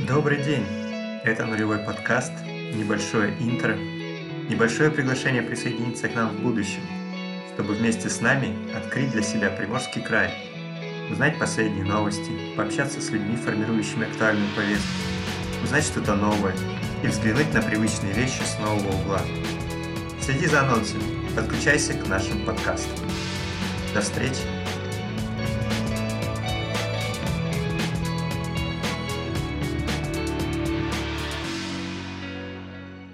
Добрый день! Это нулевой подкаст, небольшое интро, небольшое приглашение присоединиться к нам в будущем, чтобы вместе с нами открыть для себя Приморский край, узнать последние новости, пообщаться с людьми, формирующими актуальную повестку, узнать что-то новое и взглянуть на привычные вещи с нового угла. Следи за анонсами, подключайся к нашим подкастам. До встречи!